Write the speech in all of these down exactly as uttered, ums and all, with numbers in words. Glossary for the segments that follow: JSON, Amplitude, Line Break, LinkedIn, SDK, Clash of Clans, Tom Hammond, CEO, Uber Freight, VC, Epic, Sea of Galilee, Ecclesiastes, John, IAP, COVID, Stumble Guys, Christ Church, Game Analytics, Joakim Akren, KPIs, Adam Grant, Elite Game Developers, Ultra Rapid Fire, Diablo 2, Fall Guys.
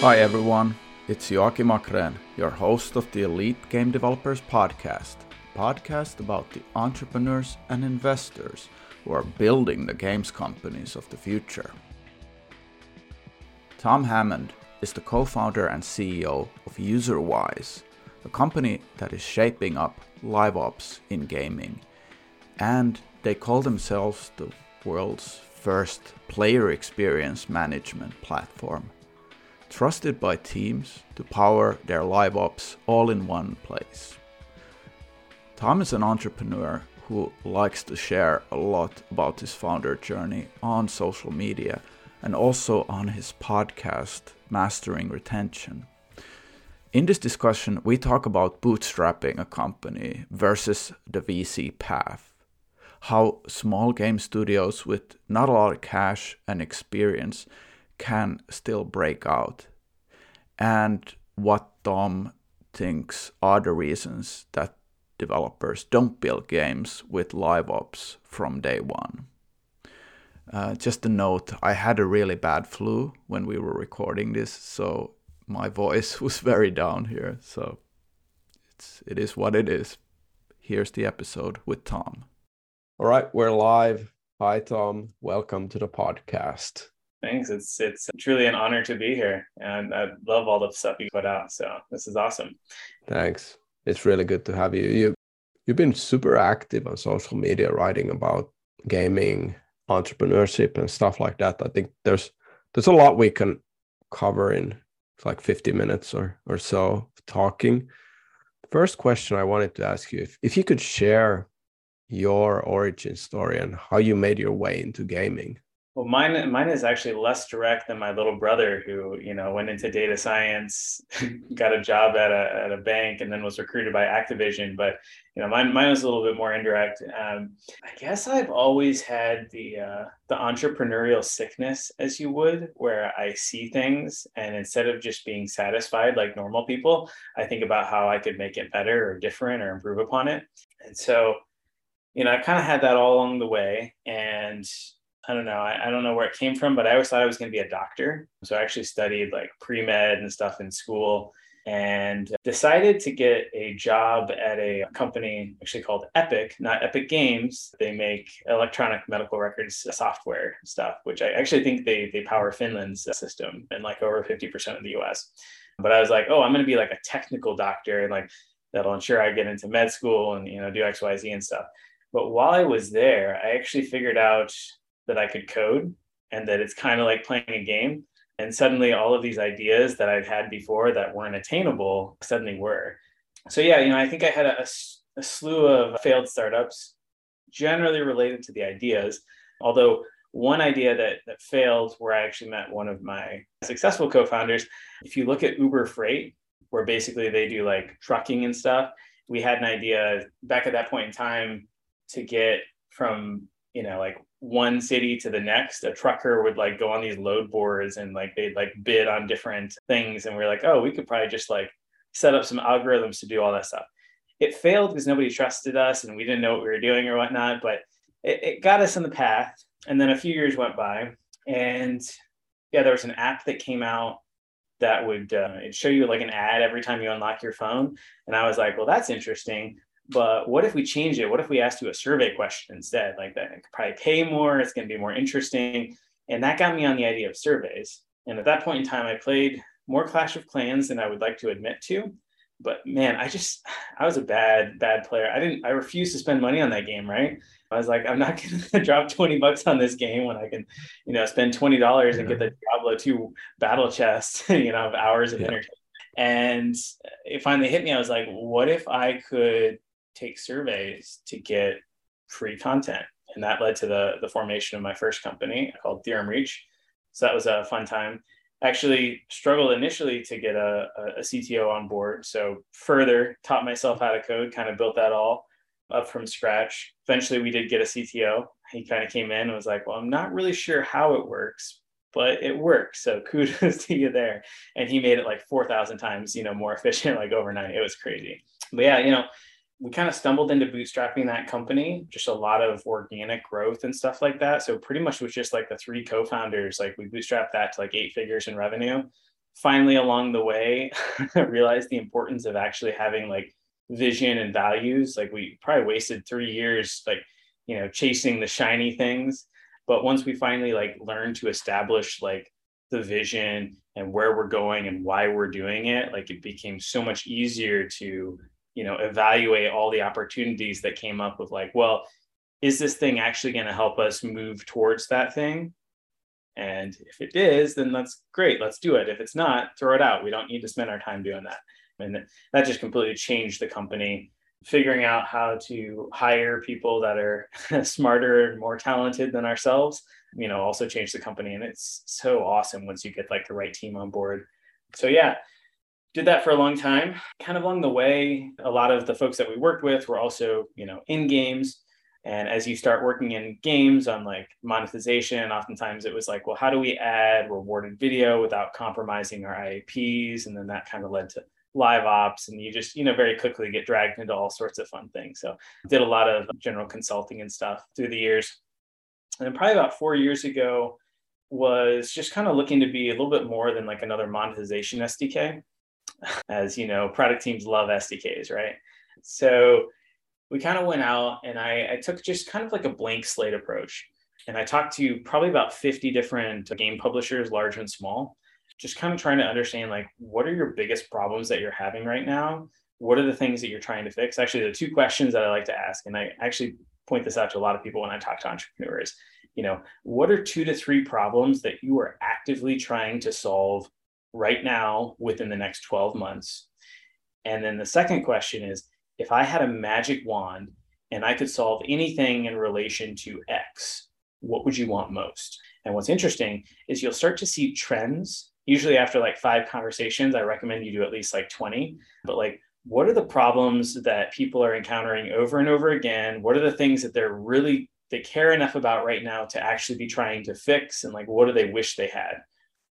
Hi everyone, it's Joakim Akren, your host of the Elite Game Developers podcast, a podcast about the entrepreneurs and investors who are building the games companies of the future. Tom Hammond is the co-founder and C E O of UserWise, a company that is shaping up live ops in gaming, and they call themselves the world's first player experience management platform, trusted by teams to power their live ops all in one place. Tom is an entrepreneur who likes to share a lot about his founder journey on social media and also on his podcast, Mastering Retention. In this discussion, we talk about bootstrapping a company versus the V C path, how small game studios with not a lot of cash and experience can still break out, and what Tom thinks are the reasons that developers don't build games with live ops from day one. Uh, just a note, I had a really bad flu when we were recording this, so my voice was very down here, so it's, it is what it is. Here's the episode with Tom. All right, we're live. Hi, Tom. Welcome to the podcast. Thanks. It's it's truly an honor to be here, and I love all the stuff you put out. So this is awesome. Thanks. It's really good to have you. you. You've been super active on social media, writing about gaming, entrepreneurship, and stuff like that. I think there's there's a lot we can cover in like fifty minutes or or so of talking. First question I wanted to ask you, if if you could share your origin story and how you made your way into gaming. Well, mine, mine is actually less direct than my little brother, who, you know, went into data science, got a job at a at a bank, and then was recruited by Activision. But, you know, mine, mine was a little bit more indirect. Um, I guess I've always had the uh, the entrepreneurial sickness, as you would, where I see things, and instead of just being satisfied like normal people, I think about how I could make it better or different or improve upon it. And so, you know, I kind of had that all along the way, and I don't know. I, I don't know where it came from, but I always thought I was going to be a doctor. So I actually studied like pre-med and stuff in school, and decided to get a job at a company actually called Epic, not Epic Games. They make electronic medical records software stuff, which I actually think they they power Finland's system and like over fifty percent of the U S. But I was like, oh, I'm going to be like a technical doctor, and like that'll ensure I get into med school and, you know, do X, Y, Z and stuff. But while I was there, I actually figured out that I could code, and that it's kind of like playing a game. And suddenly all of these ideas that I've had before that weren't attainable suddenly were. So yeah, you know, I think I had a, a slew of failed startups, generally related to the ideas. Although one idea that, that failed, where I actually met one of my successful co-founders, if you look at Uber Freight, where basically they do like trucking and stuff, we had an idea back at that point in time to get from, you know, like one city to the next. A trucker would like go on these load boards, and like they'd like bid on different things, and we we're like, oh, we could probably just like set up some algorithms to do all that stuff. It failed because nobody trusted us, and we didn't know what we were doing or whatnot, but it, it got us on the path. And then a few years went by, and yeah, there was an app that came out that would uh, it'd show you like an ad every time you unlock your phone. And I was like, well, that's interesting, but what if we change it? What if we asked you a survey question instead? Like that, I could probably pay more. It's going to be more interesting. And that got me on the idea of surveys. And at that point in time, I played more Clash of Clans than I would like to admit to. But man, I just, I was a bad, bad player. I didn't, I refused to spend money on that game, right? I was like, I'm not going to drop twenty bucks on this game when I can, you know, spend twenty dollars yeah. and get the Diablo two battle chest, you know, of hours of yeah. entertainment. And it finally hit me. I was like, what if I could take surveys to get free content? And that led to the, the formation of my first company called TheoremReach. So that was a fun time. Actually struggled initially to get a, a C T O on board. So further taught myself how to code, kind of built that all up from scratch. Eventually we did get a C T O. He kind of came in and was like, well, I'm not really sure how it works, but it works. So kudos to you there. And he made it like four thousand times, you know, more efficient, like overnight. It was crazy. But yeah, you know, we kind of stumbled into bootstrapping that company, just a lot of organic growth and stuff like that. So pretty much was just like the three co-founders, like we bootstrapped that to like eight figures in revenue finally along the way, realized the importance of actually having like vision and values. Like we probably wasted three years, like, you know, chasing the shiny things. But once we finally like learned to establish like the vision and where we're going and why we're doing it, like it became so much easier to, you know, evaluate all the opportunities that came up with like, well, is this thing actually going to help us move towards that thing? And if it is, then that's great. Let's do it. If it's not, throw it out. We don't need to spend our time doing that. And that just completely changed the company, figuring out how to hire people that are smarter and more talented than ourselves, you know, also changed the company. And it's so awesome once you get like the right team on board. So yeah, did that for a long time. Kind of along the way, a lot of the folks that we worked with were also, you know, in games. And as you start working in games on like monetization, oftentimes it was like, well, how do we add rewarded video without compromising our I A Ps? And then that kind of led to live ops. And you just, you know, very quickly get dragged into all sorts of fun things. So did a lot of general consulting and stuff through the years. And probably about four years ago was just kind of looking to be a little bit more than like another monetization S D K. As you know, product teams love S D Ks, right? So we kind of went out and I, I took just kind of like a blank slate approach. And I talked to probably about fifty different game publishers, large and small, just kind of trying to understand like, what are your biggest problems that you're having right now? What are the things that you're trying to fix? Actually, there are two questions that I like to ask. And I actually point this out to a lot of people when I talk to entrepreneurs. You know, what are two to three problems that you are actively trying to solve right now within the next twelve months? And then the second question is, if I had a magic wand and I could solve anything in relation to X, what would you want most? And what's interesting is you'll start to see trends. Usually after like five conversations, I recommend you do at least like twenty, but like, what are the problems that people are encountering over and over again? What are the things that they're really, they care enough about right now to actually be trying to fix? And like, what do they wish they had?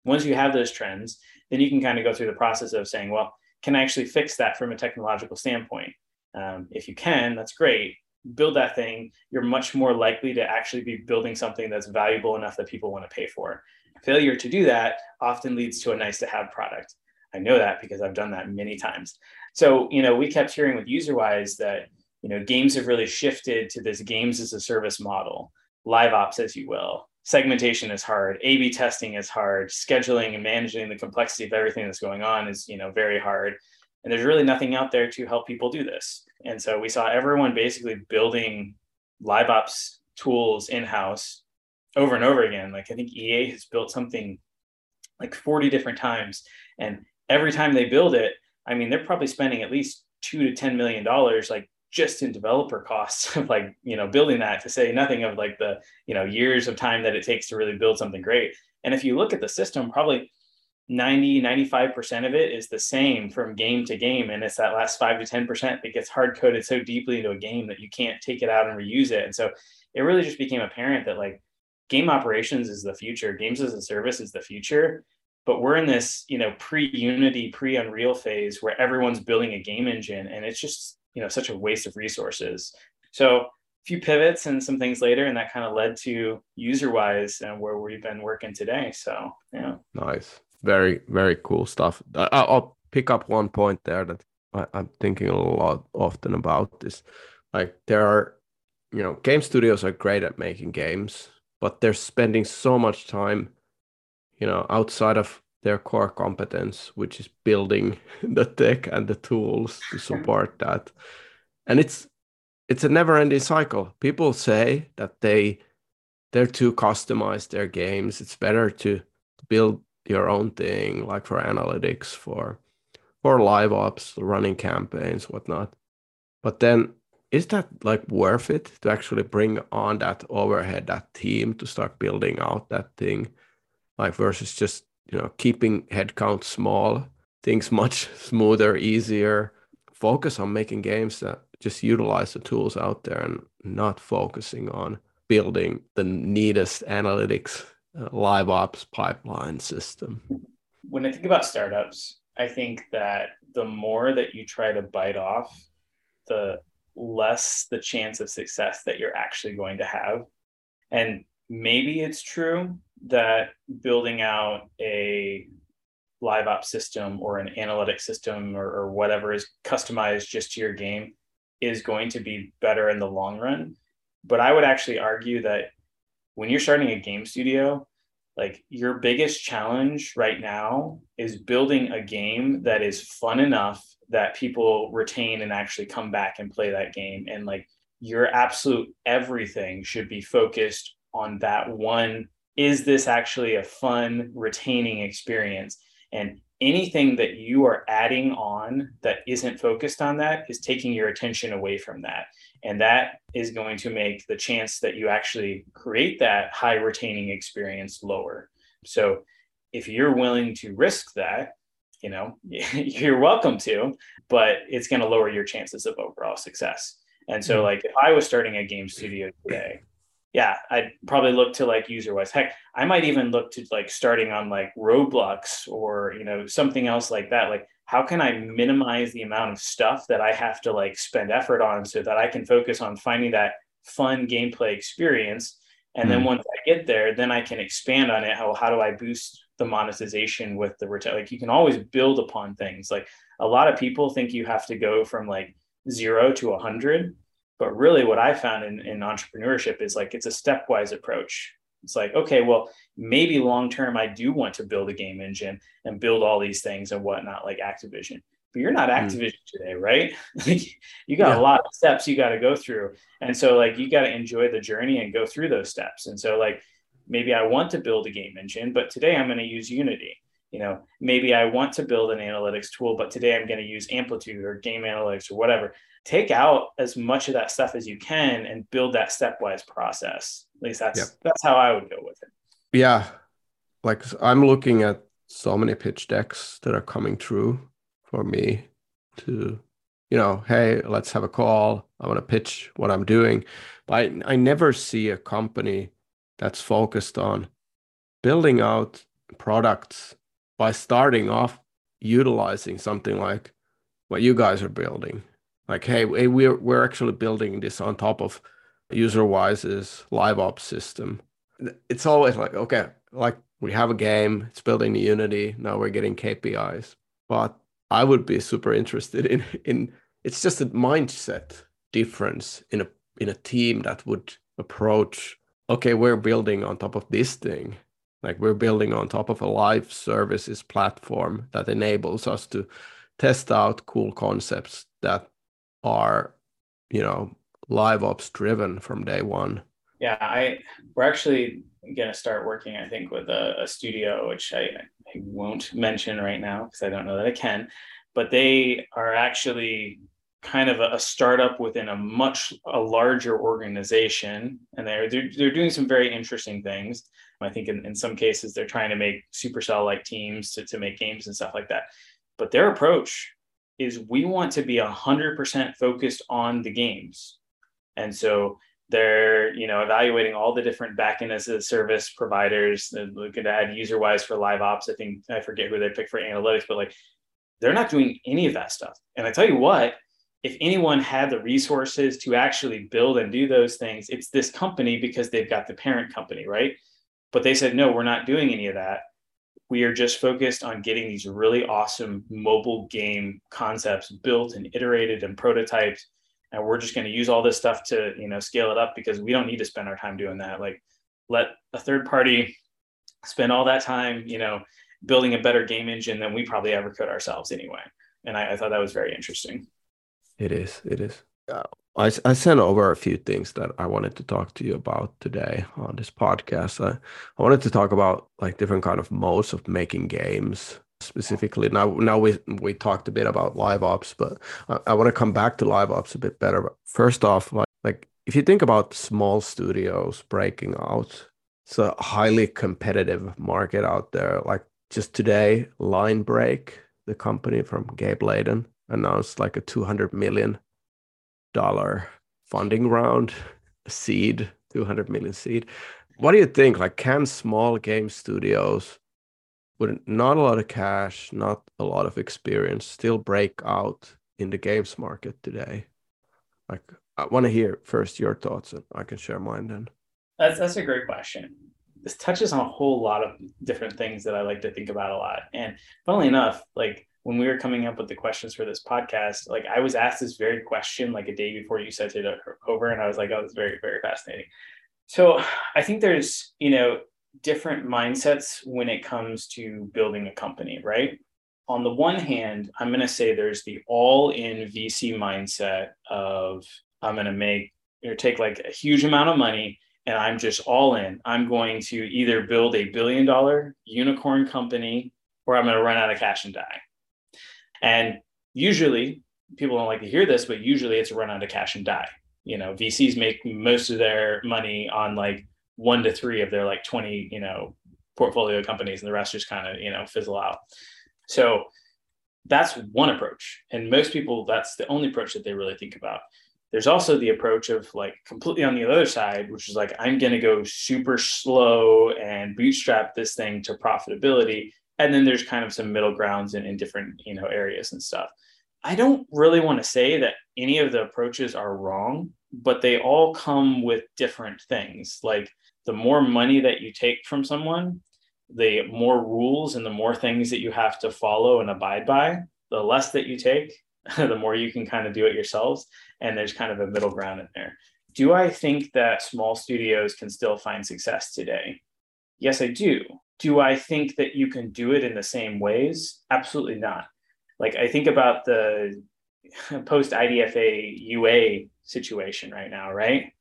Once you have those trends, then you can kind of go through the process of saying, well, can I actually fix that from a technological standpoint? Um, if you can, that's great. Build that thing. You're much more likely to actually be building something that's valuable enough that people want to pay for. Failure to do that often leads to a nice to have product. I know that because I've done that many times. So, you know, we kept hearing with UserWise that, you know, games have really shifted to this games as a service model, live ops, as you will. Segmentation is hard. A B testing is hard. Scheduling and managing the complexity of everything that's going on is, you know, very hard. And there's really nothing out there to help people do this. And so we saw everyone basically building live ops tools in-house over and over again. Like I think E A has built something like forty different times. And every time they build it, I mean, they're probably spending at least two to ten million dollars, like just in developer costs of like, you know, building that, to say nothing of like the, you know, years of time that it takes to really build something great. And if you look at the system, probably ninety, ninety-five percent of it is the same from game to game. And it's that last five to ten percent that gets hard coded so deeply into a game that you can't take it out and reuse it. And so it really just became apparent that like game operations is the future. Games as a service is the future, but we're in this, you know, pre-Unity, pre-Unreal phase where everyone's building a game engine, and it's just, you know, such a waste of resources. So a few pivots and some things later, and that kind of led to UserWise and where we've been working today. So yeah. Nice. Very, very cool stuff. I'll pick up one point there that I'm thinking a lot often about this. Like there are, you know, game studios are great at making games, but they're spending so much time, you know, outside of their core competence, which is building the tech and the tools to support that. And it's, it's a never ending cycle. People say that they, they're too customized their games. It's better to build your own thing, like for analytics, for for live ops, running campaigns, whatnot. But then is that like worth it to actually bring on that overhead, that team to start building out that thing, like versus just, you know, keeping headcount small, things much smoother, easier, focus on making games that just utilize the tools out there and not focusing on building the neatest analytics Uh, live ops pipeline system. When I think about startups, I think that the more that you try to bite off, the less the chance of success that you're actually going to have. And maybe it's true that building out a live ops system or an analytic system or, or whatever is customized just to your game is going to be better in the long run. But I would actually argue that when you're starting a game studio, like your biggest challenge right now is building a game that is fun enough that people retain and actually come back and play that game. And like your absolute everything should be focused on that one. Is this actually a fun, retaining experience? And anything that you are adding on that isn't focused on that is taking your attention away from that. And that is going to make the chance that you actually create that high retaining experience lower. So if you're willing to risk that, you know, you're welcome to, but it's going to lower your chances of overall success. And so like if I was starting a game studio today, yeah, I'd probably look to like UserWise. Heck, I might even look to like starting on like Roblox or, you know, something else like that. Like, how can I minimize the amount of stuff that I have to like spend effort on so that I can focus on finding that fun gameplay experience? And mm-hmm. then once I get there, then I can expand on it. How, how do I boost the monetization with the retail? Like you can always build upon things. Like a lot of people think you have to go from like zero to a hundred. But really what I found in, in entrepreneurship is like, it's a stepwise approach. It's like, okay, well, maybe long-term I do want to build a game engine and build all these things and whatnot, like Activision, but you're not Activision mm. today, right? Like you got yeah. a lot of steps you got to go through. And so like, you got to enjoy the journey and go through those steps. And so like, maybe I want to build a game engine, but today I'm going to use Unity. You know, maybe I want to build an analytics tool, but today I'm going to use Amplitude or Game Analytics or whatever. Take out as much of that stuff as you can and build that stepwise process. At least that's, yep. that's how I would go with it. Yeah. Like I'm looking at so many pitch decks that are coming through for me to, you know, hey, let's have a call. I want to pitch what I'm doing. But I, I never see a company that's focused on building out products by starting off utilizing something like what you guys are building. Like, hey, we're, we're actually building this on top of UserWise's live ops system. It's always like, okay, like we have a game, it's building the Unity, now we're getting K P Is. But I would be super interested in, in it's just a mindset difference in a, in a team that would approach, okay, we're building on top of this thing. Like we're building on top of a live services platform that enables us to test out cool concepts that are, you know, live ops driven from day one. Yeah, I we're actually going to start working, I think, with a, a studio, which I, I won't mention right now because I don't know that I can, but they are actually kind of a, a startup within a much a larger organization. And they're, they're, they're doing some very interesting things. I think in, in some cases, they're trying to make Supercell-like teams to, to make games and stuff like that. But their approach is we want to be one hundred percent focused on the games. And so they're, you know, evaluating all the different backend as a service providers. They're looking to add UserWise for live ops. I think, I forget who they picked for analytics, but like they're not doing any of that stuff. And I tell you what, if anyone had the resources to actually build and do those things, it's this company because they've got the parent company, right? But they said, no, we're not doing any of that. We are just focused on getting these really awesome mobile game concepts built and iterated and prototyped. And we're just going to use all this stuff to, you know, scale it up because we don't need to spend our time doing that. Like let a third party spend all that time, you know, building a better game engine than we probably ever could ourselves anyway. And I, I thought that was very interesting. It is. It is. Uh, I, I sent over a few things that I wanted to talk to you about today on this podcast. I, I wanted to talk about like different kind of modes of making games specifically. Now, now we we talked a bit about live ops, but I, I want to come back to live ops a bit better. But first off, like, like if you think about small studios breaking out, it's a highly competitive market out there. Like just today, Line Break, the company from Gabe Layden, announced like a two hundred million dollars funding round, seed, two hundred million seed. What do you think? Like, can small game studios with not a lot of cash, not a lot of experience, still break out in the games market today? Like, I want to hear first your thoughts and I can share mine then. That's, that's a great question. this touches on a whole lot of different things that I like to think about a lot. And funnily enough, like when we were coming up with the questions for this podcast, like I was asked this very question like a day before you sent it over, and I was like, oh, it's very, very fascinating. So I think there's, you know, different mindsets when it comes to building a company, right? On the one hand, I'm going to say there's the all-in V C mindset of I'm going to make or take like a huge amount of money and I'm just all in. I'm going to either build a billion dollar unicorn company or I'm going to run out of cash and die. And usually people don't like to hear this, but usually it's a run out of cash and die. You know, V Cs make most of their money on like one to three of their like twenty, you know, portfolio companies, and the rest just kind of, you know, fizzle out. So that's one approach. And most people, that's the only approach that they really think about. There's also the approach of like completely on the other side, which is like, I'm going to go super slow and bootstrap this thing to profitability. And then there's kind of some middle grounds in, in different, you know, areas and stuff. I don't really want to say that any of the approaches are wrong, but they all come with different things. Like the more money that you take from someone, the more rules and the more things that you have to follow and abide by, the less that you take, the more you can kind of do it yourselves. And there's kind of a middle ground in there. Do I think that small studios can still find success today? Yes, I do. Do I think that you can do it in the same ways? Absolutely not. Like I think about the post I D F A U A situation right now, right?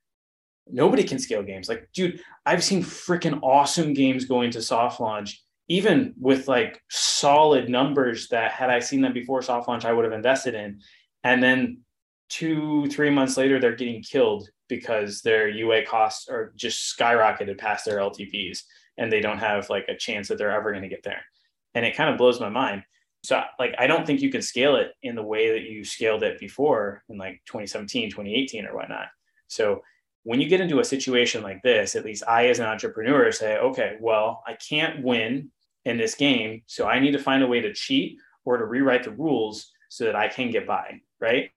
Nobody can scale games. Like, dude, I've seen freaking awesome games going to soft launch, even with like solid numbers that had I seen them before soft launch, I would have invested in. And then two, three months later, they're getting killed because their U A costs are just skyrocketed past their L T Vs and they don't have like a chance that they're ever going to get there. And it kind of blows my mind. So like, I don't think you can scale it in the way that you scaled it before in like twenty seventeen, twenty eighteen or whatnot. So when you get into a situation like this, at least I as an entrepreneur say, okay, well, I can't win in this game. So I need to find a way to cheat or to rewrite the rules so that I can get by, right?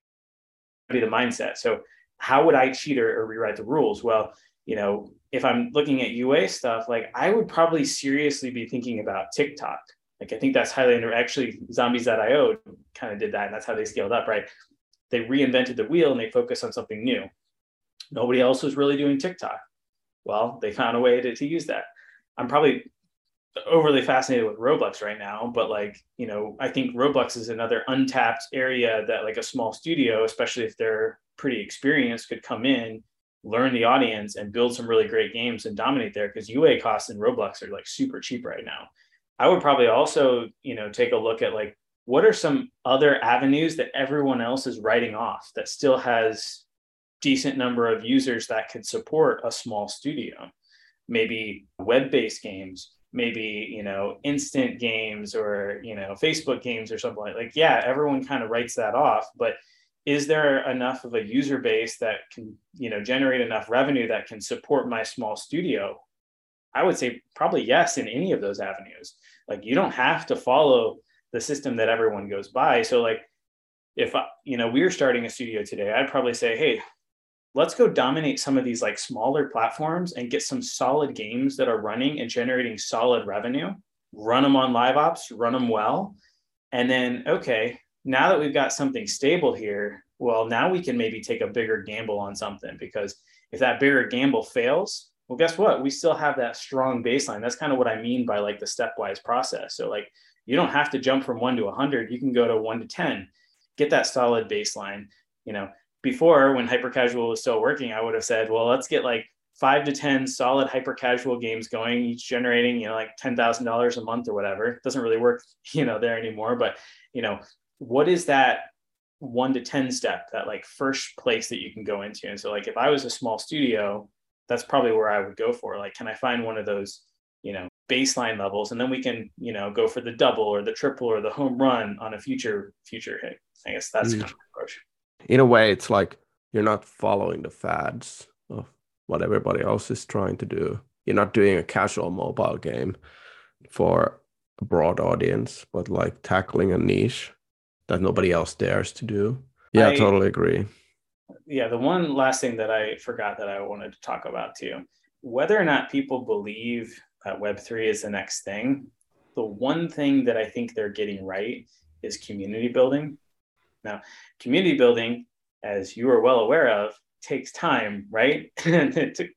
Be the mindset. So how would I cheat or, or rewrite the rules? Well, you know, if I'm looking at U A stuff, like I would probably seriously be thinking about TikTok. Like I think that's highly under, actually Zombies dot i o kind of did that. And that's how they scaled up, right? They reinvented the wheel and they focused on something new. Nobody else was really doing TikTok. Well, they found a way to, to use that. I'm probably overly fascinated with Roblox right now, but like, you know, I think Roblox is another untapped area that like a small studio, especially if they're pretty experienced, could come in, learn the audience and build some really great games and dominate there, because U A costs in Roblox are like super cheap right now. I would probably also, you know, take a look at like, what are some other avenues that everyone else is writing off that still has decent number of users that could support a small studio? Maybe web-based games, maybe, you know, instant games or, you know, Facebook games or something like that. Like, yeah, everyone kind of writes that off, but is there enough of a user base that can, you know, generate enough revenue that can support my small studio? I would say probably yes in any of those avenues. Like you don't have to follow the system that everyone goes by. So like if, I, you know, we were starting a studio today, I'd probably say, hey, let's go dominate some of these like smaller platforms and get some solid games that are running and generating solid revenue, run them on live ops, run them well. And then, okay, now that we've got something stable here, well, now we can maybe take a bigger gamble on something, because if that bigger gamble fails, well, guess what? We still have that strong baseline. That's kind of what I mean by like the stepwise process. So like, you don't have to jump from one to a hundred. You can go to one to ten, get that solid baseline, you know. Before, when hyper casual was still working, I would have said, well, let's get like five to ten solid hyper casual games going, each generating, you know, like ten thousand dollars a month or whatever. It doesn't really work, you know, there anymore. But, you know, what is that one to ten step, that like first place that you can go into? And so like, if I was a small studio, that's probably where I would go for. Like, can I find one of those, you know, baseline levels? And then we can, you know, go for the double or the triple or the home run on a future, future hit. I guess that's mm. kind of the approach. In a way, it's like you're not following the fads of what everybody else is trying to do. You're not doing a casual mobile game for a broad audience, but like tackling a niche that nobody else dares to do. Yeah, I totally agree. Yeah, the one last thing that I forgot that I wanted to talk about too whether or not people believe that Web three is the next thing, the one thing that I think they're getting right is community building. Now, community building, as you are well aware of, takes time, right? It took,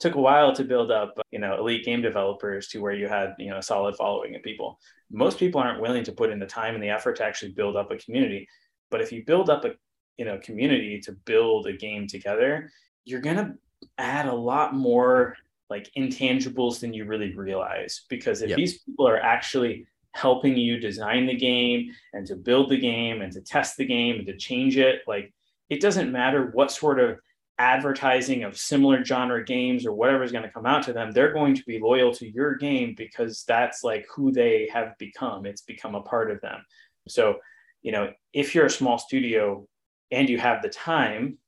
took a while to build up, you know, Elite Game Developers to where you had, you know, a solid following of people. Most people aren't willing to put in the time and the effort to actually build up a community. But if you build up a, you know, community to build a game together, you're going to add a lot more like intangibles than you really realize, because if yep. these people are actually helping you design the game and to build the game and to test the game and to change it, like it doesn't matter what sort of advertising of similar genre games or whatever is going to come out to them, they're going to be loyal to your game because that's like who they have become. It's become a part of them. So, you know, if you're a small studio and you have the time,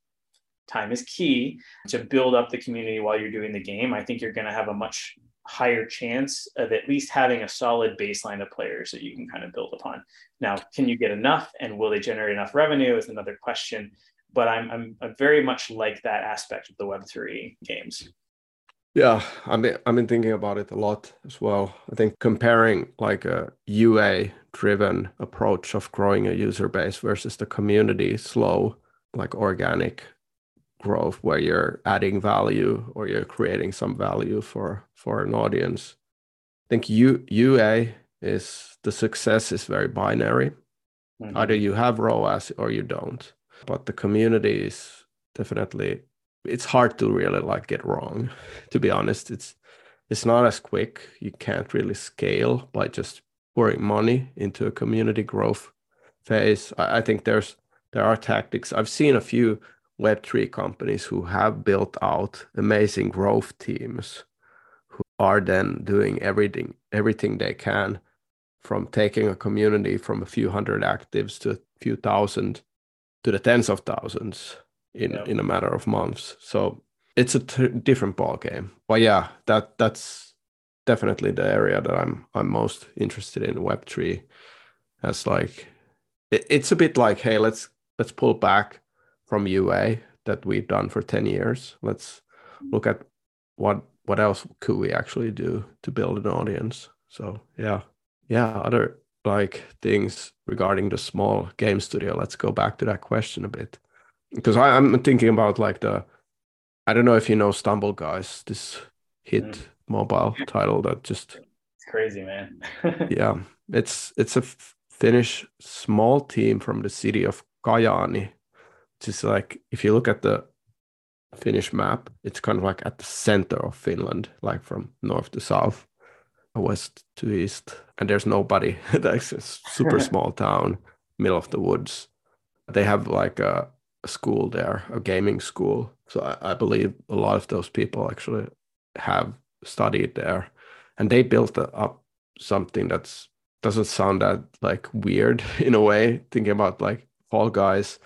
time is key to build up the community while you're doing the game, I think you're going to have a much higher chance of at least having a solid baseline of players that you can kind of build upon. Now, can you get enough and will they generate enough revenue is another question, but I'm, I'm, I'm very much like that aspect of the Web three games. Yeah, I've been, I've been thinking about it a lot as well. I think comparing like a U A-driven approach of growing a user base versus the community slow, like organic growth where you're adding value or you're creating some value for, for an audience. I think U, UA is, the success is very binary. Mm-hmm. Either you have ROAS or you don't. But the community is definitely, it's hard to really like get wrong. To be honest, it's it's not as quick. You can't really scale by just pouring money into a community growth phase. I, I think there's there are tactics. I've seen a few Web three companies who have built out amazing growth teams who are then doing everything everything they can, from taking a community from a few hundred actives to a few thousand to the tens of thousands in, yeah. in a matter of months. So it's a t- different ballgame. But yeah, that that's definitely the area that I'm I'm most interested in Web three. As like, it, it's a bit like, hey, let's let's pull back from U A that we've done for ten years. Let's look at what what else could we actually do to build an audience. So yeah, yeah. Other like things regarding the small game studio. Let's go back to that question a bit, because I, I'm thinking about like the, I don't know if you know Stumble Guys, this hit mm. mobile title that just, it's crazy, man. Yeah, it's it's a Finnish small team from the city of Kajaani. It's like, if you look at the Finnish map, it's kind of like at the center of Finland, like from north to south, west to east, and there's nobody. That's a super small town, middle of the woods. They have like a, a school there, a gaming school. So I, I believe a lot of those people actually have studied there, and they built up something that's doesn't sound that like weird in a way. Thinking about like Fall Guys.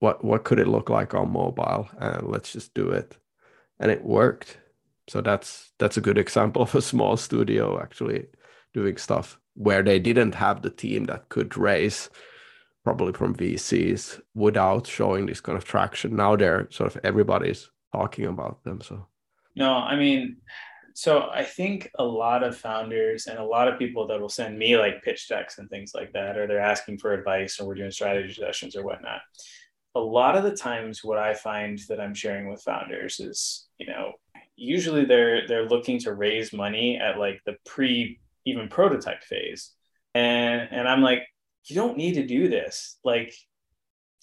What what could it look like on mobile? And uh, let's just do it, and it worked. So that's that's a good example of a small studio actually doing stuff where they didn't have the team that could raise, probably from V Cs, without showing this kind of traction. Now they're sort of, everybody's talking about them. So no, I mean, so I think a lot of founders and a lot of people that will send me like pitch decks and things like that, or they're asking for advice, or we're doing strategy sessions or whatnot. A lot of the times what I find that I'm sharing with founders is, you know, usually they're they're looking to raise money at like the pre even prototype phase. And and I'm like, you don't need to do this. Like,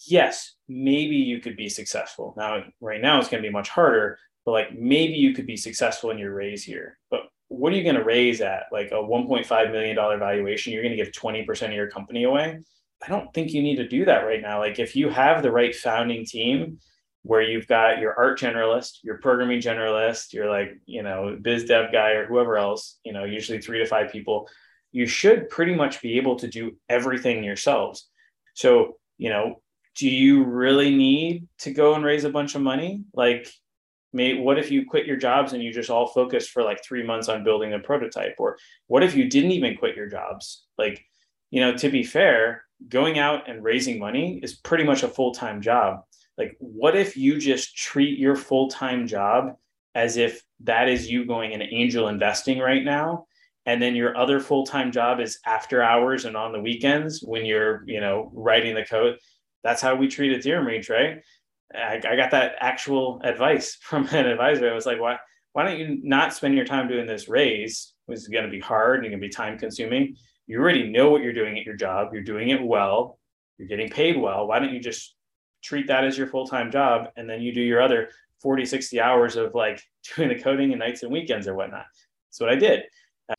yes, maybe you could be successful. Now, right now it's going to be much harder, but like maybe you could be successful in your raise here. But what are you going to raise at? Like a one point five million dollars valuation, you're going to give twenty percent of your company away? I don't think you need to do that right now. Like if you have the right founding team where you've got your art generalist, your programming generalist, your like, you know, biz dev guy or whoever else, you know, usually three to five people, you should pretty much be able to do everything yourselves. So, you know, do you really need to go and raise a bunch of money? Like, May, what if you quit your jobs and you just all focused for like three months on building a prototype? Or what if you didn't even quit your jobs? Like, you know, to be fair, going out and raising money is pretty much a full-time job. Like, what if you just treat your full-time job as if that is you going and angel investing right now. And then your other full-time job is after hours and on the weekends when you're, you know, writing the code. That's how we treat a TheoremReach, right? I, I got that actual advice from an advisor. I was like, why, why don't you not spend your time doing this raise? It's going to be hard and going to be time consuming. You already know what you're doing at your job. You're doing it well. You're getting paid well. Why don't you just treat that as your full-time job? And then you do your other forty, sixty hours of like doing the coding and nights and weekends or whatnot. That's what I did.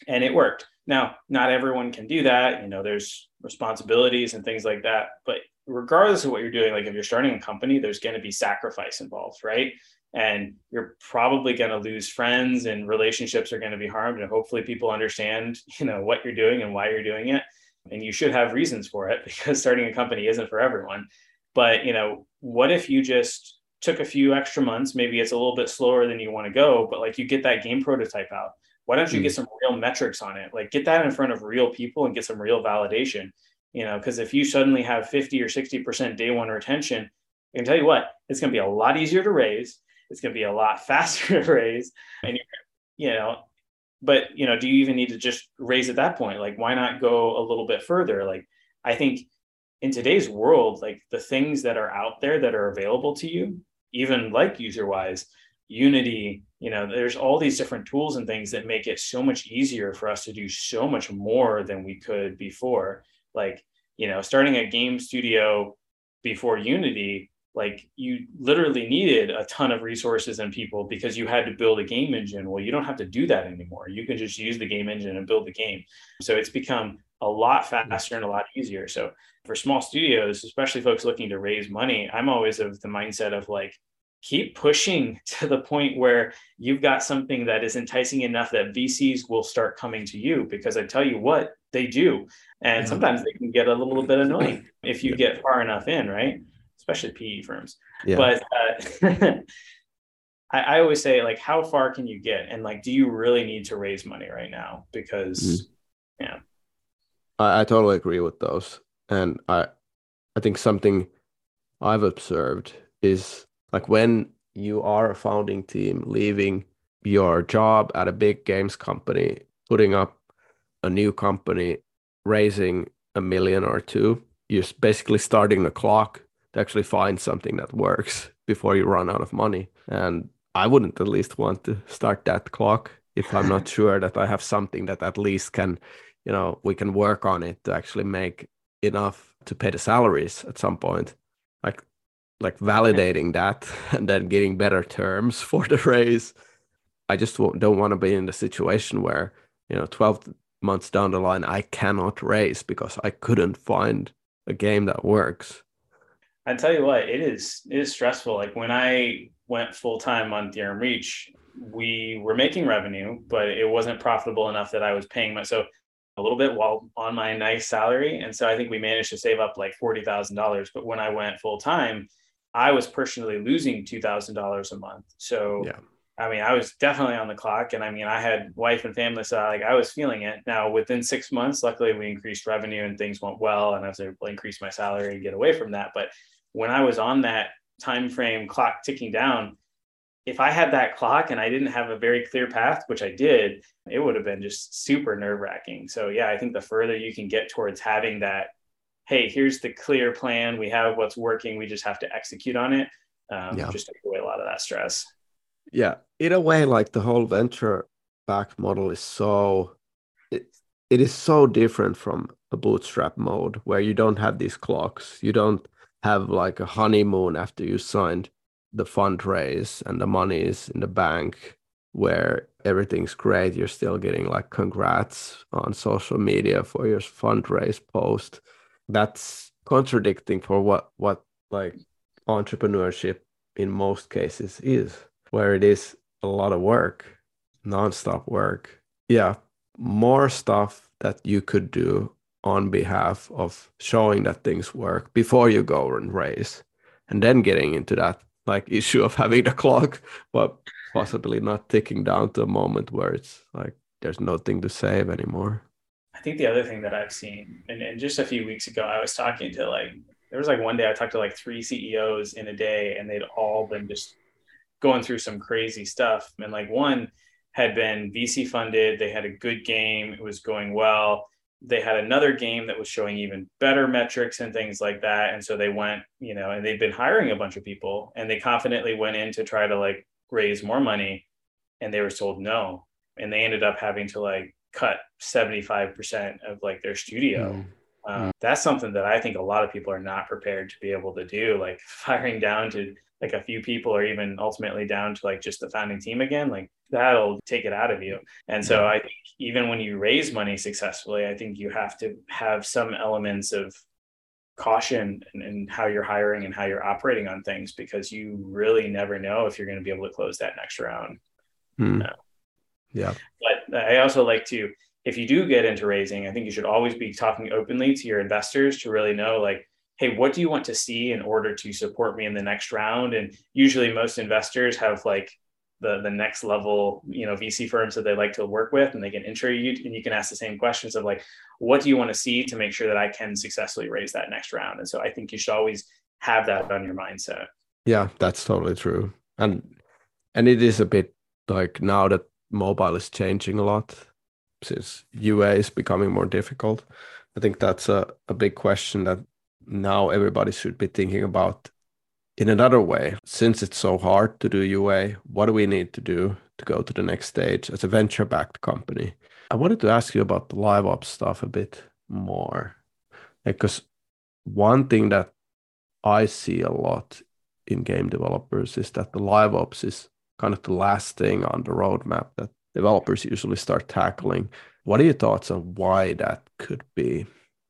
And it worked. Now, not everyone can do that. You know, there's responsibilities and things like that. But regardless of what you're doing, like if you're starting a company, there's going to be sacrifice involved, right? And you're probably going to lose friends and relationships are going to be harmed. And hopefully people understand, you know, what you're doing and why you're doing it. And you should have reasons for it, because starting a company isn't for everyone. But, you know, what if you just took a few extra months? Maybe it's a little bit slower than you want to go, but like you get that game prototype out. Why don't you get some real metrics on it? Like get that in front of real people and get some real validation, you know, because if you suddenly have fifty or sixty percent day one retention, I can tell you what, it's going to be a lot easier to raise. It's going to be a lot faster to raise. And, you know, but, you know, do you even need to just raise at that point? Like, why not go a little bit further? Like, I think in today's world, like the things that are out there that are available to you, even like UserWise, Unity, you know, there's all these different tools and things that make it so much easier for us to do so much more than we could before. Like, you know, starting a game studio before Unity, like you literally needed a ton of resources and people because you had to build a game engine. Well, you don't have to do that anymore. You can just use the game engine and build the game. So it's become a lot faster and a lot easier. So for small studios, especially folks looking to raise money, I'm always of the mindset of like, keep pushing to the point where you've got something that is enticing enough that V Cs will start coming to you, because I tell you what, they do. And sometimes they can get a little bit annoying if you get far enough in, right? Especially P E firms. Yeah. But uh, I, I always say, like, how far can you get? And like, do you really need to raise money right now? Because, mm-hmm. yeah. I, I totally agree with those. And I, I think something I've observed is, like when you are a founding team leaving your job at a big games company, putting up a new company, raising a million or two, you're basically starting the clock to actually find something that works before you run out of money. And I wouldn't at least want to start that clock if I'm not sure that I have something that at least can, you know, we can work on it to actually make enough to pay the salaries at some point. Like, like validating that and then getting better terms for the raise. I just don't want to be in the situation where, you know, twelve months down the line, I cannot raise because I couldn't find a game that works. I tell you what, it is, it is stressful. Like when I went full-time on TheoremReach, we were making revenue, but it wasn't profitable enough that I was paying myself a little bit while on my nice salary. And so I think we managed to save up like forty thousand dollars. But when I went full-time, I was personally losing two thousand dollars a month. So, yeah. I mean, I was definitely on the clock, and I mean, I had wife and family, so I, like I was feeling it. Now within six months, luckily we increased revenue and things went well, and I was able to increase my salary and get away from that. But when I was on that time frame clock ticking down, if I had that clock and I didn't have a very clear path, which I did, it would have been just super nerve wracking. So yeah, I think the further you can get towards having that, hey, here's the clear plan. We have what's working. We just have to execute on it. Um, yeah. Just take away a lot of that stress. Yeah. In a way, like the whole venture-backed model is so, it, it is so different from a bootstrap mode where you don't have these clocks. You don't have like a honeymoon after you signed the fundraise and the money is in the bank where everything's great. You're still getting like congrats on social media for your fundraise post. That's contradicting for what, what like entrepreneurship in most cases is, where it is a lot of work, nonstop work. Yeah, more stuff that you could do on behalf of showing that things work before you go and raise, and then getting into that like issue of having the clock, but possibly not ticking down to a moment where it's like there's nothing to save anymore. I think the other thing that I've seen, and, and just a few weeks ago, I was talking to like, there was like one day I talked to like three C E Os in a day, and they'd all been just going through some crazy stuff. And like one had been V C funded. They had a good game. It was going well. They had another game that was showing even better metrics and things like that. And so they went, you know, and they've been hiring a bunch of people, and they confidently went in to try to like raise more money, and they were told no. And they ended up having to like cut seventy-five percent of like their studio. Mm. Um, that's something that I think a lot of people are not prepared to be able to do, like firing down to like a few people, or even ultimately down to like just the founding team again, like that'll take it out of you. And so I think even when you raise money successfully, I think you have to have some elements of caution in, in how you're hiring and how you're operating on things, because you really never know if you're going to be able to close that next round. Mm. No. Yeah. But I also like to, if you do get into raising, I think you should always be talking openly to your investors to really know, like, hey, what do you want to see in order to support me in the next round? And usually most investors have like the, the next level, you know, V C firms that they like to work with, and they can intro you, and you can ask the same questions of like, what do you want to see to make sure that I can successfully raise that next round? And so I think you should always have that on your mindset. Yeah, that's totally true. And, and it is a bit like now that mobile is changing a lot, since U A is becoming more difficult. I think that's a, a big question that now everybody should be thinking about in another way. Since it's so hard to do U A, what do we need to do to go to the next stage as a venture-backed company? I wanted to ask you about the live ops stuff a bit more, because one thing that I see a lot in game developers is that the live ops is kind of the last thing on the roadmap that developers usually start tackling. What are your thoughts on why that could be?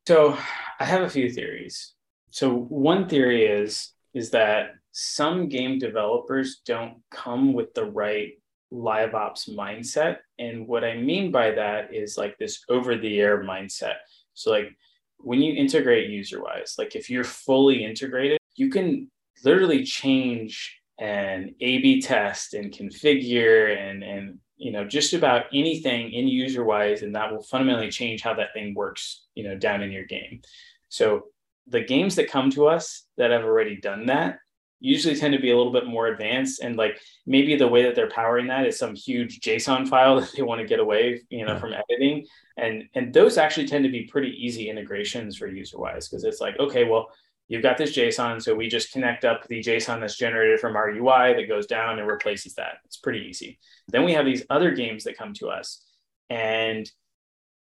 So I have a few theories. So one theory is, is that some game developers don't come with the right live ops mindset. And what I mean by that is like this over-the-air mindset. So like when you integrate UserWise, like if you're fully integrated, you can literally change and A B test and configure and, and, you know, just about anything in UserWise, and that will fundamentally change how that thing works, you know, down in your game. So the games that come to us that have already done that usually tend to be a little bit more advanced, and like maybe the way that they're powering that is some huge JSON file that they want to get away, you know, yeah. from editing. And, and those actually tend to be pretty easy integrations for UserWise, because it's like, okay, well, you've got this JSON, so we just connect up the JSON that's generated from our U I that goes down and replaces that. It's pretty easy. Then we have these other games that come to us, and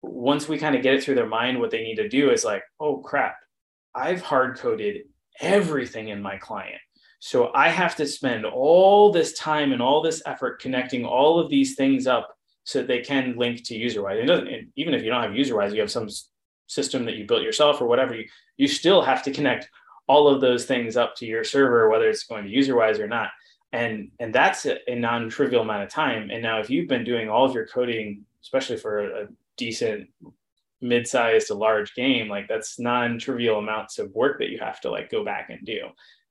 once we kind of get it through their mind, what they need to do is like, oh crap, I've hard coded everything in my client. So I have to spend all this time and all this effort connecting all of these things up so that they can link to UserWise. It doesn't, and even if you don't have UserWise, you have some system that you built yourself or whatever, you, you still have to connect all of those things up to your server, whether it's going to UserWise or not. And, and that's a, a non-trivial amount of time. And now if you've been doing all of your coding, especially for a decent mid-sized to large game, like that's non-trivial amounts of work that you have to like go back and do.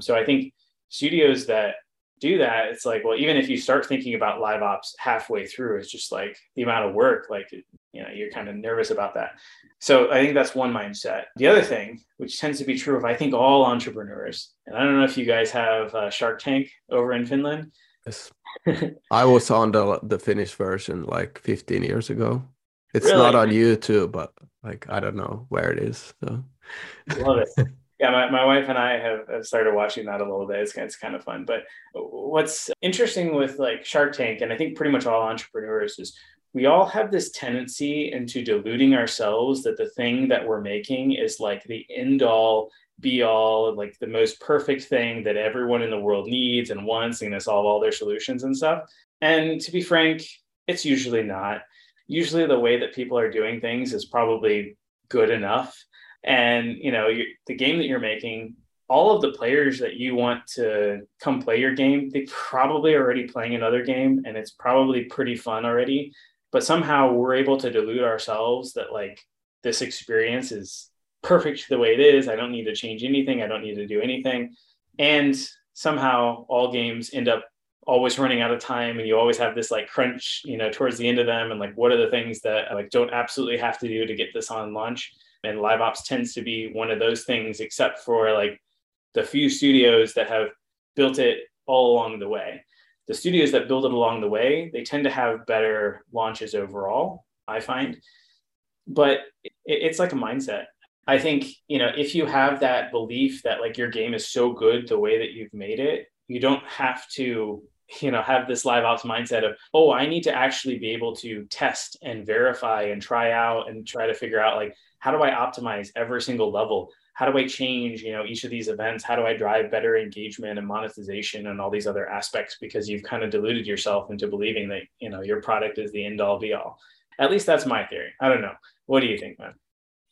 So I think studios that do that, it's like, well, even if you start thinking about live ops halfway through, it's just like the amount of work, like, you know, you're kind of nervous about that. So I think that's one mindset. The other thing, which tends to be true of, I think, all entrepreneurs, and I don't know if you guys have uh, Shark Tank over in Finland. Yes. I was on the, the Finnish version like fifteen years ago. It's really? Not on YouTube, but like, I don't know where it is. So. Love it. Yeah, my, my wife and I have, have started watching that a little bit. It's, it's kind of fun. But what's interesting with like Shark Tank, and I think pretty much all entrepreneurs, is we all have this tendency into deluding ourselves that the thing that we're making is like the end all be all, like the most perfect thing that everyone in the world needs and wants, and to solve all their solutions and stuff. And to be frank, it's usually not. Usually the way that people are doing things is probably good enough. And, you know, you, the game that you're making, all of the players that you want to come play your game, they're probably already playing another game, and it's probably pretty fun already. But somehow we're able to delude ourselves that like this experience is perfect the way it is. I don't need to change anything. I don't need to do anything. And somehow all games end up always running out of time, and you always have this like crunch, you know, towards the end of them. And like, what are the things that I like don't absolutely have to do to get this on launch? And live ops tends to be one of those things, except for like the few studios that have built it all along the way. the studios that build it along the way, they tend to have better launches overall, I find. But it, it's like a mindset. I think, you know, if you have that belief that like your game is so good the way that you've made it, you don't have to, you know, have this live ops mindset of, oh, I need to actually be able to test and verify and try out and try to figure out like, how do I optimize every single level? How do I change, you know, each of these events? How do I drive better engagement and monetization and all these other aspects? Because you've kind of deluded yourself into believing that, you know, your product is the end all be all. At least that's my theory. I don't know. What do you think, man?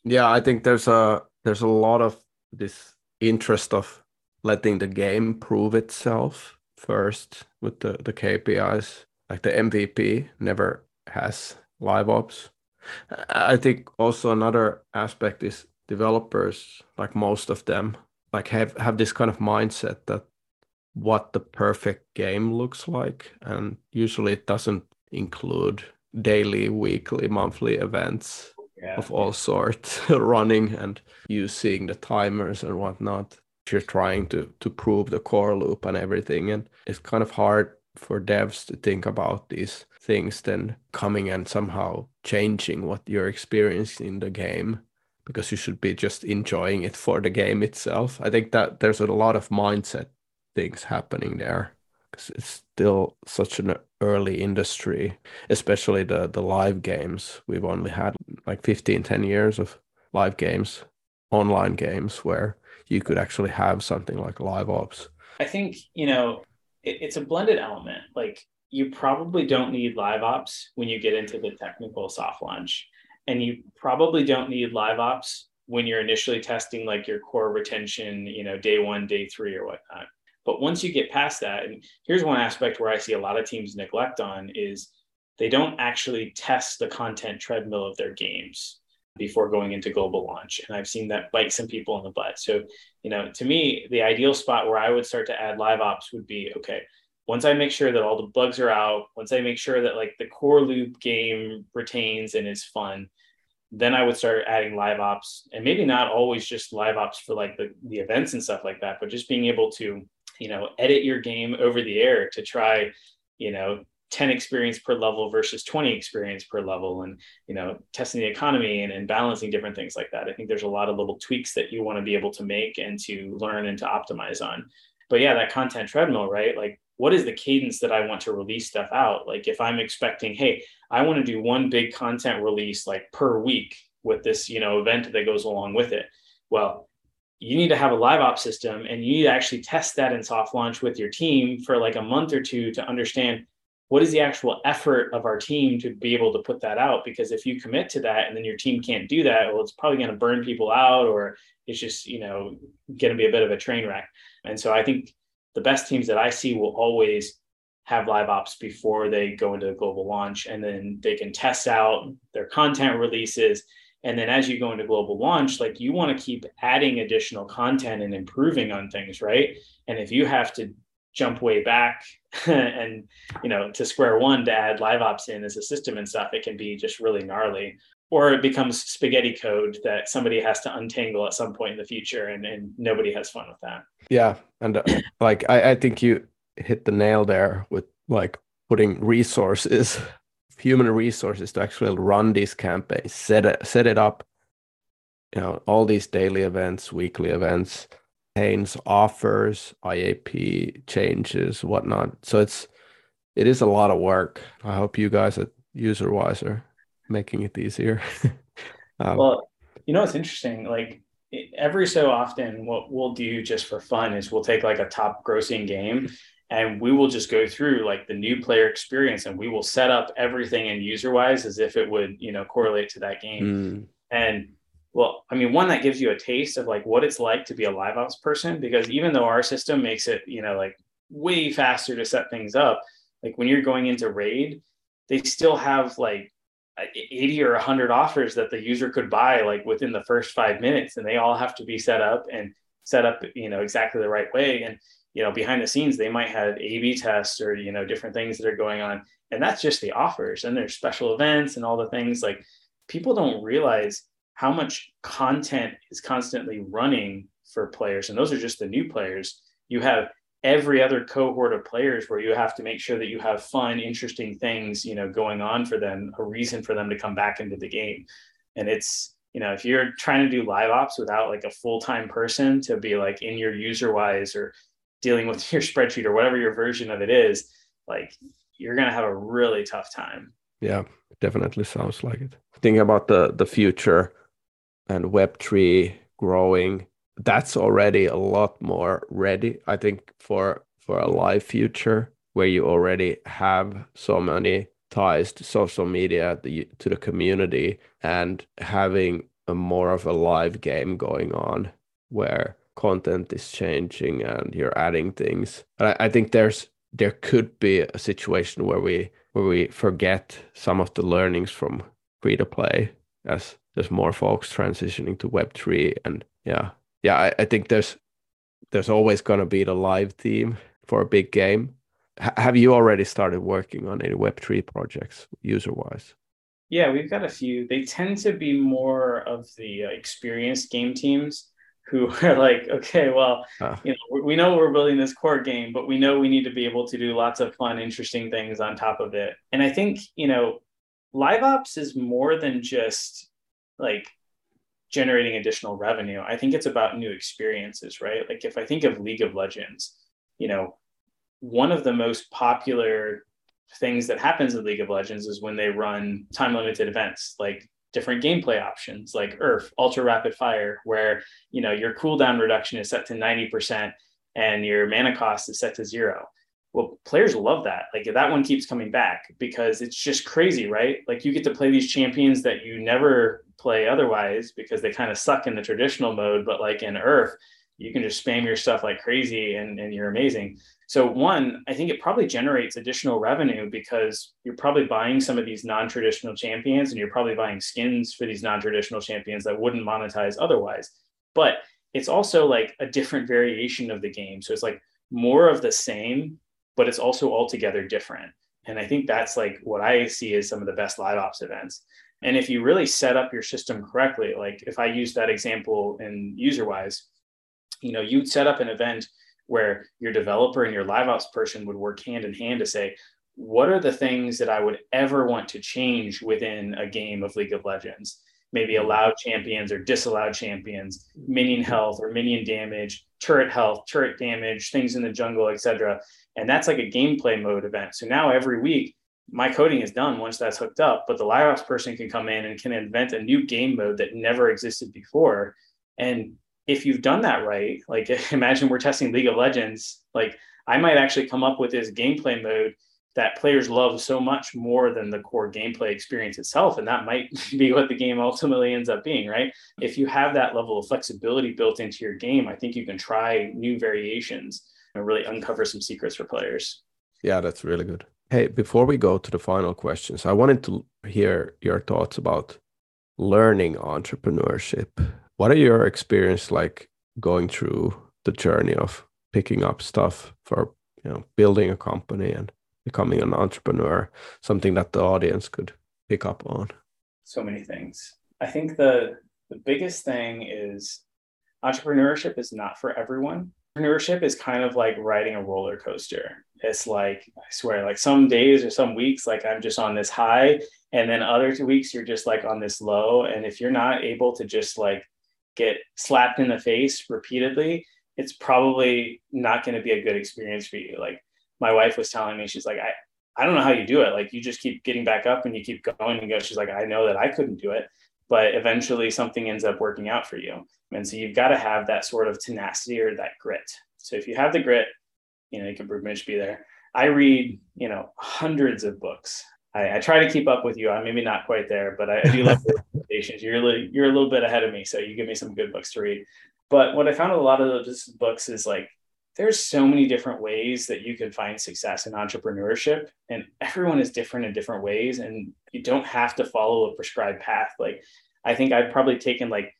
Yeah, I think there's a there's a lot of this interest of letting the game prove itself first with the, the K P Is, like the M V P never has live ops. I think also another aspect is developers, like most of them, like have, have this kind of mindset that what the perfect game looks like, and usually it doesn't include daily, weekly, monthly events yeah. of all sorts running and using the timers and whatnot. You're trying to to prove the core loop and everything, and it's kind of hard for devs to think about these things then coming and somehow changing what you're experiencing in the game, because you should be just enjoying it for the game itself. I think that there's a lot of mindset things happening there, because it's still such an early industry, especially the the live games. We've only had like fifteen, ten years of live games, online games, where you could actually have something like live ops. I think, you know, it, it's a blended element. Like you probably don't need live ops when you get into the technical soft launch. And you probably don't need live ops when you're initially testing like your core retention, you know, day one, day three or whatnot. But once you get past that, and here's one aspect where I see a lot of teams neglect on is they don't actually test the content treadmill of their games before going into global launch. And I've seen that bite some people in the butt. So, you know, to me, the ideal spot where I would start to add live ops would be, okay, once I make sure that all the bugs are out, once I make sure that like the core loop game retains and is fun, then I would start adding live ops, and maybe not always just live ops for like the, the events and stuff like that, but just being able to, you know, edit your game over the air to try, you know, ten experience per level versus twenty experience per level, and, you know, testing the economy and, and balancing different things like that. I think there's a lot of little tweaks that you want to be able to make and to learn and to optimize on. But yeah, that content treadmill, right? Like, what is the cadence that I want to release stuff out? Like if I'm expecting, hey, I want to do one big content release like per week with this, you know, event that goes along with it. Well, you need to have a live ops system, and you need to actually test that in soft launch with your team for like a month or two to understand, what is the actual effort of our team to be able to put that out? Because if you commit to that and then your team can't do that, well, it's probably going to burn people out, or it's just, you know, going to be a bit of a train wreck. And so I think the best teams that I see will always have live ops before they go into the global launch, and then they can test out their content releases. And then as you go into global launch, like you want to keep adding additional content and improving on things, right? And if you have to jump way back and, you know, to square one to add live ops in as a system and stuff, it can be just really gnarly, or it becomes spaghetti code that somebody has to untangle at some point in the future, and, and nobody has fun with that. Yeah. And uh, like, I, I think you hit the nail there with like putting resources, human resources to actually run these campaigns, set it, set it up, you know, all these daily events, weekly events, campaigns, offers, I A P changes, whatnot. So it's it is a lot of work. I hope you guys at UserWise are making it easier. um, well, you know, it's interesting. Like every so often, what we'll do just for fun is we'll take like a top grossing game, and we will just go through like the new player experience, and we will set up everything in UserWise as if it would, you know, correlate to that game. Mm. And well, I mean, one, that gives you a taste of like what it's like to be a live ops person, because even though our system makes it, you know, like way faster to set things up, like when you're going into raid, they still have like eighty or a hundred offers that the user could buy like within the first five minutes, and they all have to be set up and set up, you know, exactly the right way. And, you know, behind the scenes, they might have A B tests or, you know, different things that are going on. And that's just the offers, and there's special events and all the things. Like people don't realize how much content is constantly running for players. And those are just the new players. You have every other cohort of players where you have to make sure that you have fun, interesting things, you know, going on for them, a reason for them to come back into the game. And it's, you know, if you're trying to do live ops without like a full-time person to be like in your UserWise or dealing with your spreadsheet or whatever your version of it is, like you're going to have a really tough time. Yeah, definitely sounds like it. Think about the, the future and Web three growing. That's already a lot more ready, I think, for for a live future where you already have so many ties to social media, the, to the community, and having a more of a live game going on where content is changing and you're adding things. I, I think there's there could be a situation where we where we forget some of the learnings from free to play as there's more folks transitioning to Web three and yeah. Yeah, I, I think there's there's always going to be the live theme for a big game. H- have you already started working on any Web three projects, user-wise? Yeah, we've got a few. They tend to be more of the experienced game teams who are like, okay, well, uh, you know, we know we're building this core game, but we know we need to be able to do lots of fun, interesting things on top of it. And I think, you know, live ops is more than just like generating additional revenue. I think it's about new experiences, right? Like if I think of League of Legends, you know, one of the most popular things that happens in League of Legends is when they run time limited events, like different gameplay options, like E R F, Ultra Rapid Fire, where, you know, your cooldown reduction is set to ninety percent and your mana cost is set to zero. Well, players love that. Like that one keeps coming back because it's just crazy, right? Like you get to play these champions that you never play otherwise because they kind of suck in the traditional mode, but like in Earth, you can just spam your stuff like crazy and, and you're amazing. So one, I think it probably generates additional revenue because you're probably buying some of these non-traditional champions and you're probably buying skins for these non-traditional champions that wouldn't monetize otherwise. But it's also like a different variation of the game. So it's like more of the same, but it's also altogether different. And I think that's like what I see as some of the best live ops events. And if you really set up your system correctly, like if I use that example in UserWise, you know, you'd set up an event where your developer and your live ops person would work hand in hand to say, what are the things that I would ever want to change within a game of League of Legends? Maybe allow champions or disallow champions, minion health or minion damage, turret health, turret damage, things in the jungle, et cetera. And that's like a gameplay mode event. So now every week, my coding is done once that's hooked up, but the live ops person can come in and can invent a new game mode that never existed before. And if you've done that right, like imagine we're testing League of Legends, like I might actually come up with this gameplay mode that players love so much more than the core gameplay experience itself. And that might be what the game ultimately ends up being, right? If you have that level of flexibility built into your game, I think you can try new variations and really uncover some secrets for players. Yeah, that's really good. Hey, before we go to the final questions, I wanted to hear your thoughts about learning entrepreneurship. What are your experience like going through the journey of picking up stuff for, you know, building a company and becoming an entrepreneur, something that the audience could pick up on? So many things. I think the, the biggest thing is entrepreneurship is not for everyone. Entrepreneurship is kind of like riding a roller coaster. It's like, I swear, like some days or some weeks, like I'm just on this high, and then other two weeks, you're just like on this low. And if you're not able to just like get slapped in the face repeatedly, it's probably not going to be a good experience for you. Like my wife was telling me, she's like, I, I don't know how you do it. Like you just keep getting back up and you keep going and go. She's like, I know that I couldn't do it, but eventually something ends up working out for you. And so you've got to have that sort of tenacity or that grit. So if you have the grit, you know, you can pretty much be there. I read, you know, hundreds of books. I, I try to keep up with you. I'm maybe not quite there, but I, I do love your recommendations. You're a little, you're a little bit ahead of me. So you give me some good books to read. But what I found in a lot of those books is like, there's so many different ways that you can find success in entrepreneurship, and everyone is different in different ways. And you don't have to follow a prescribed path. Like, I think I've probably taken like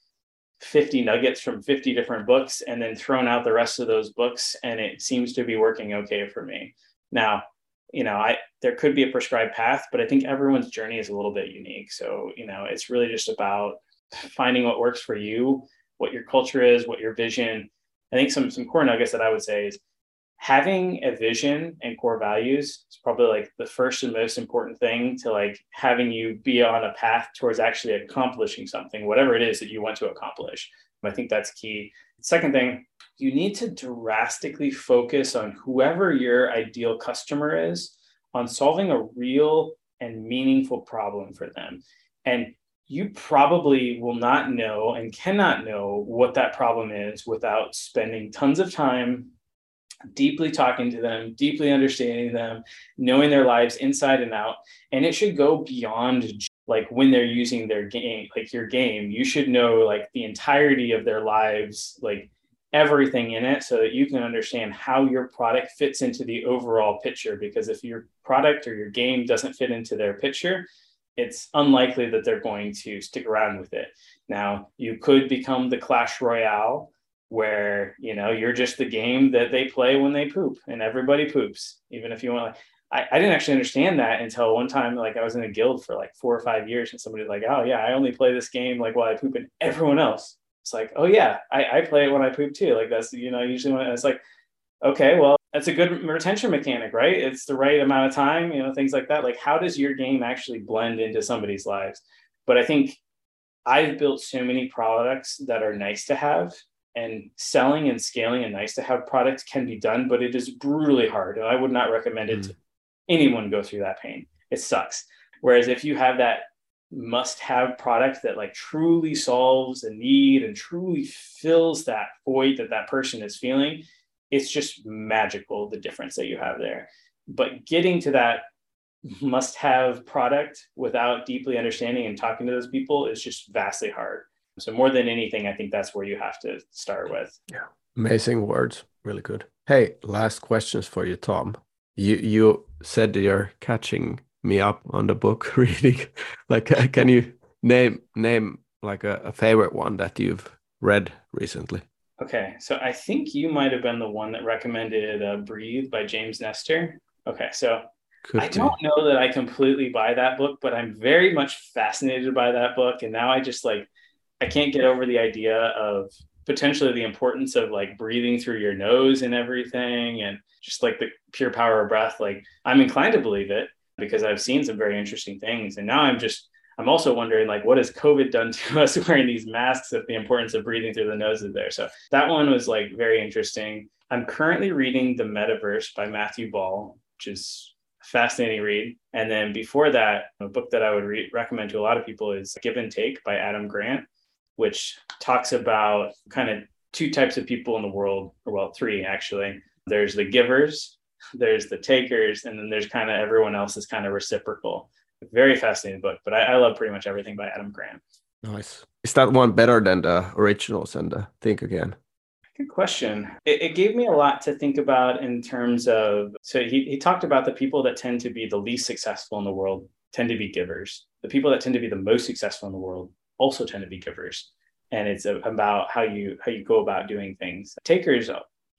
fifty nuggets from fifty different books and then thrown out the rest of those books. And it seems to be working okay for me. Now, you know, I, there could be a prescribed path, but I think everyone's journey is a little bit unique. So, you know, it's really just about finding what works for you, what your culture is, what your vision. I think some some core nuggets that I would say is having a vision and core values is probably like the first and most important thing to like having you be on a path towards actually accomplishing something, whatever it is that you want to accomplish. I think that's key. Second thing, you need to drastically focus on whoever your ideal customer is on solving a real and meaningful problem for them. And you probably will not know and cannot know what that problem is without spending tons of time deeply talking to them, deeply understanding them, knowing their lives inside and out. And it should go beyond like when they're using their game, like your game, you should know like the entirety of their lives, like everything in it so that you can understand how your product fits into the overall picture. Because if your product or your game doesn't fit into their picture, it's unlikely that they're going to stick around with it. Now, you could become the Clash Royale where, you know, you're just the game that they play when they poop and everybody poops, even if you want to. I, I didn't actually understand that until one time, like I was in a guild for like four or five years and somebody's like, oh yeah, I only play this game like while I poop and everyone else. It's like, oh yeah, I, I play it when I poop too. Like that's, you know, usually when it's like, okay, well, that's a good retention mechanic, right? It's the right amount of time, you know, things like that. Like how does your game actually blend into somebody's lives? But I think I've built so many products that are nice to have, and selling and scaling a nice to have product can be done, but it is brutally hard. And I would not recommend it mm. to anyone go through that pain. It sucks. Whereas if you have that must-have product that like truly solves a need and truly fills that void that that person is feeling, it's just magical, the difference that you have there. But getting to that must-have product without deeply understanding and talking to those people is just vastly hard. So more than anything, I think that's where you have to start with. Yeah, amazing words. Really good. Hey, last questions for you, Tom. You you said that you're catching me up on the book reading. Like, can you name name like a, a favorite one that you've read recently? Okay, so I think you might have been the one that recommended uh, Breathe by James Nestor. Okay, so Could I be. don't know that I completely buy that book, but I'm very much fascinated by that book. And now I just like, I can't get over the idea of potentially the importance of like breathing through your nose and everything, and just like the pure power of breath. Like I'm inclined to believe it because I've seen some very interesting things. And now I'm just, I'm also wondering like, what has COVID done to us wearing these masks if the importance of breathing through the nose is there? So that one was like very interesting. I'm currently reading The Metaverse by Matthew Ball, which is a fascinating read. And then before that, a book that I would re- recommend to a lot of people is Give and Take by Adam Grant, which talks about kind of two types of people in the world, or well, three actually. There's the givers, there's the takers, and then there's kind of everyone else is kind of reciprocal. Very fascinating book, but I, I love pretty much everything by Adam Grant. Nice. Is that one better than the originals and the Think Again? Good question. It, it gave me a lot to think about in terms of, so he, he talked about the people that tend to be the least successful in the world tend to be givers. The people that tend to be the most successful in the world also tend to be givers. And it's about how you how you go about doing things. Takers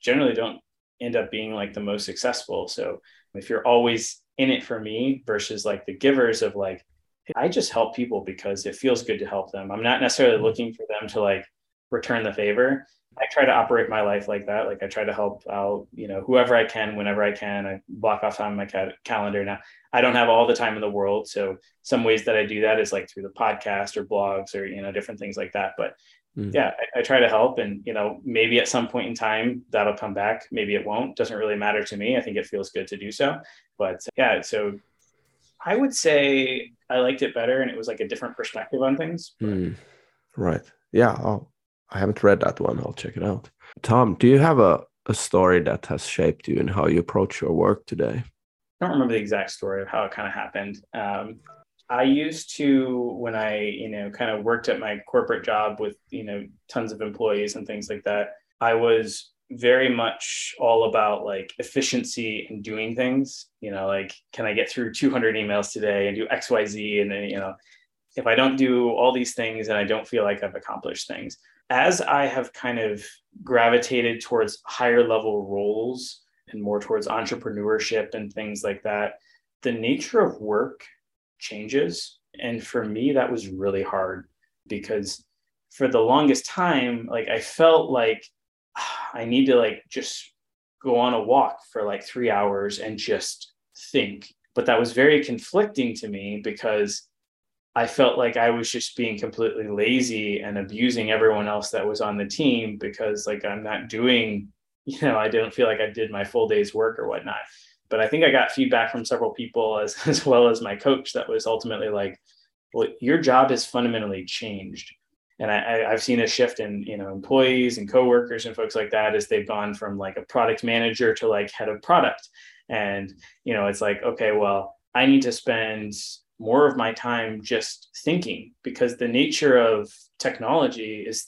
generally don't end up being like the most successful. So if you're always in it for me versus like the givers of like, I just help people because it feels good to help them. I'm not necessarily looking for them to like return the favor. I try to operate my life like that. Like I try to help out, you know, whoever I can, whenever I can. I block off time on my ca- calendar. Now I don't have all the time in the world. So some ways that I do that is like through the podcast or blogs or, you know, different things like that. But mm. yeah, I, I try to help, and, you know, maybe at some point in time that'll come back. Maybe it won't. Doesn't really matter to me. I think it feels good to do so, but yeah. So I would say I liked it better, and it was like a different perspective on things. Mm. Right. Yeah. I'll- I haven't read that one. I'll check it out. Tom, do you have a, a story that has shaped you and how you approach your work today? I don't remember the exact story of how it kind of happened. Um, I used to, when I, you know, kind of worked at my corporate job with, you know, tons of employees and things like that, I was very much all about like efficiency and doing things, you know, like, can I get through two hundred emails today and do X, Y, Z? And then, you know, if I don't do all these things, and I don't feel like I've accomplished things. As I have kind of gravitated towards higher level roles and more towards entrepreneurship and things like that, the nature of work changes. And for me, that was really hard because for the longest time, like I felt like I need to like just go on a walk for like three hours and just think. But that was very conflicting to me because I felt like I was just being completely lazy and abusing everyone else that was on the team because like I'm not doing, you know, I didn't feel like I did my full day's work or whatnot. But I think I got feedback from several people as, as well as my coach that was ultimately like, well, your job has fundamentally changed. And I, I've seen a shift in, you know, employees and coworkers and folks like that as they've gone from like a product manager to like head of product. And, you know, it's like, okay, well, I need to spend more of my time just thinking, because the nature of technology is,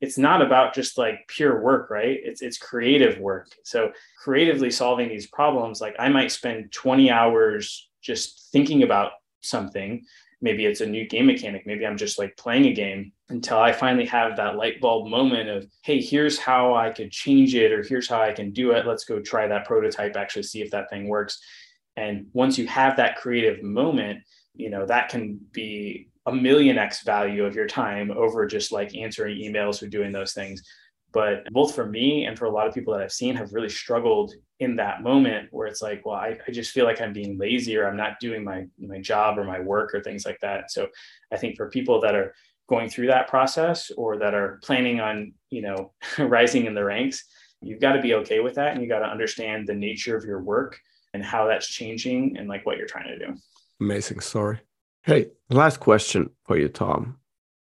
it's not about just like pure work, right? It's it's creative work. So creatively solving these problems, like I might spend twenty hours just thinking about something. Maybe it's a new game mechanic. Maybe I'm just like playing a game until I finally have that light bulb moment of, hey, here's how I could change it, or here's how I can do it. Let's go try that prototype, actually see if that thing works. And once you have that creative moment, you know, that can be a million X value of your time over just like answering emails or doing those things. But both for me and for a lot of people that I've seen have really struggled in that moment where it's like, well, I, I just feel like I'm being lazy, or I'm not doing my, my job or my work or things like that. So I think for people that are going through that process or that are planning on, you know, rising in the ranks, you've got to be okay with that. And you got to understand the nature of your work and how that's changing and like what you're trying to do. Amazing story. Hey, last question for you, Tom.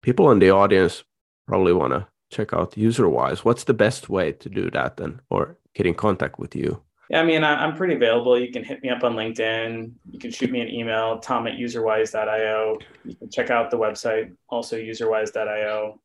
People in the audience probably want to check out UserWise. What's the best way to do that then, or get in contact with you? Yeah, I mean, I'm pretty available. You can hit me up on LinkedIn. You can shoot me an email, tom at userwise dot io. You can check out the website, also userwise dot io.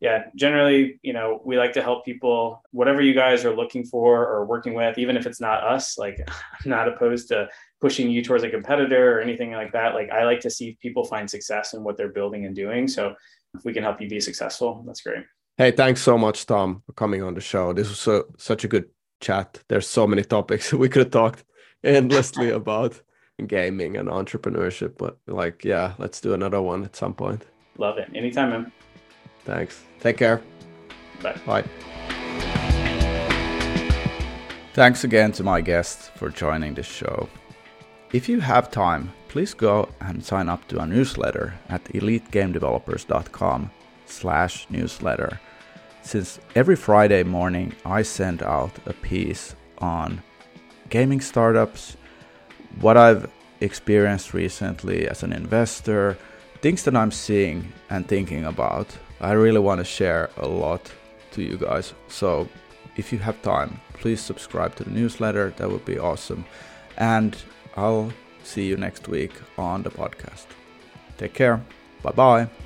Yeah, generally, you know, we like to help people, whatever you guys are looking for or working with, even if it's not us. Like, I'm not opposed to pushing you towards a competitor or anything like that. Like, I like to see people find success in what they're building and doing. So if we can help you be successful, that's great. Hey, thanks so much, Tom, for coming on the show. This was so, such a good chat. There's so many topics we could have talked endlessly about, gaming and entrepreneurship. But like, yeah, let's do another one at some point. Love it. Anytime, man. Thanks. Take care. Bye. Bye. Thanks again to my guests for joining the show. If you have time, please go and sign up to our newsletter at elite game developers dot com slash newsletter. Since every Friday morning, I send out a piece on gaming startups, what I've experienced recently as an investor, things that I'm seeing and thinking about. I really want to share a lot to you guys. So if you have time, please subscribe to the newsletter. That would be awesome. And I'll see you next week on the podcast. Take care. Bye-bye.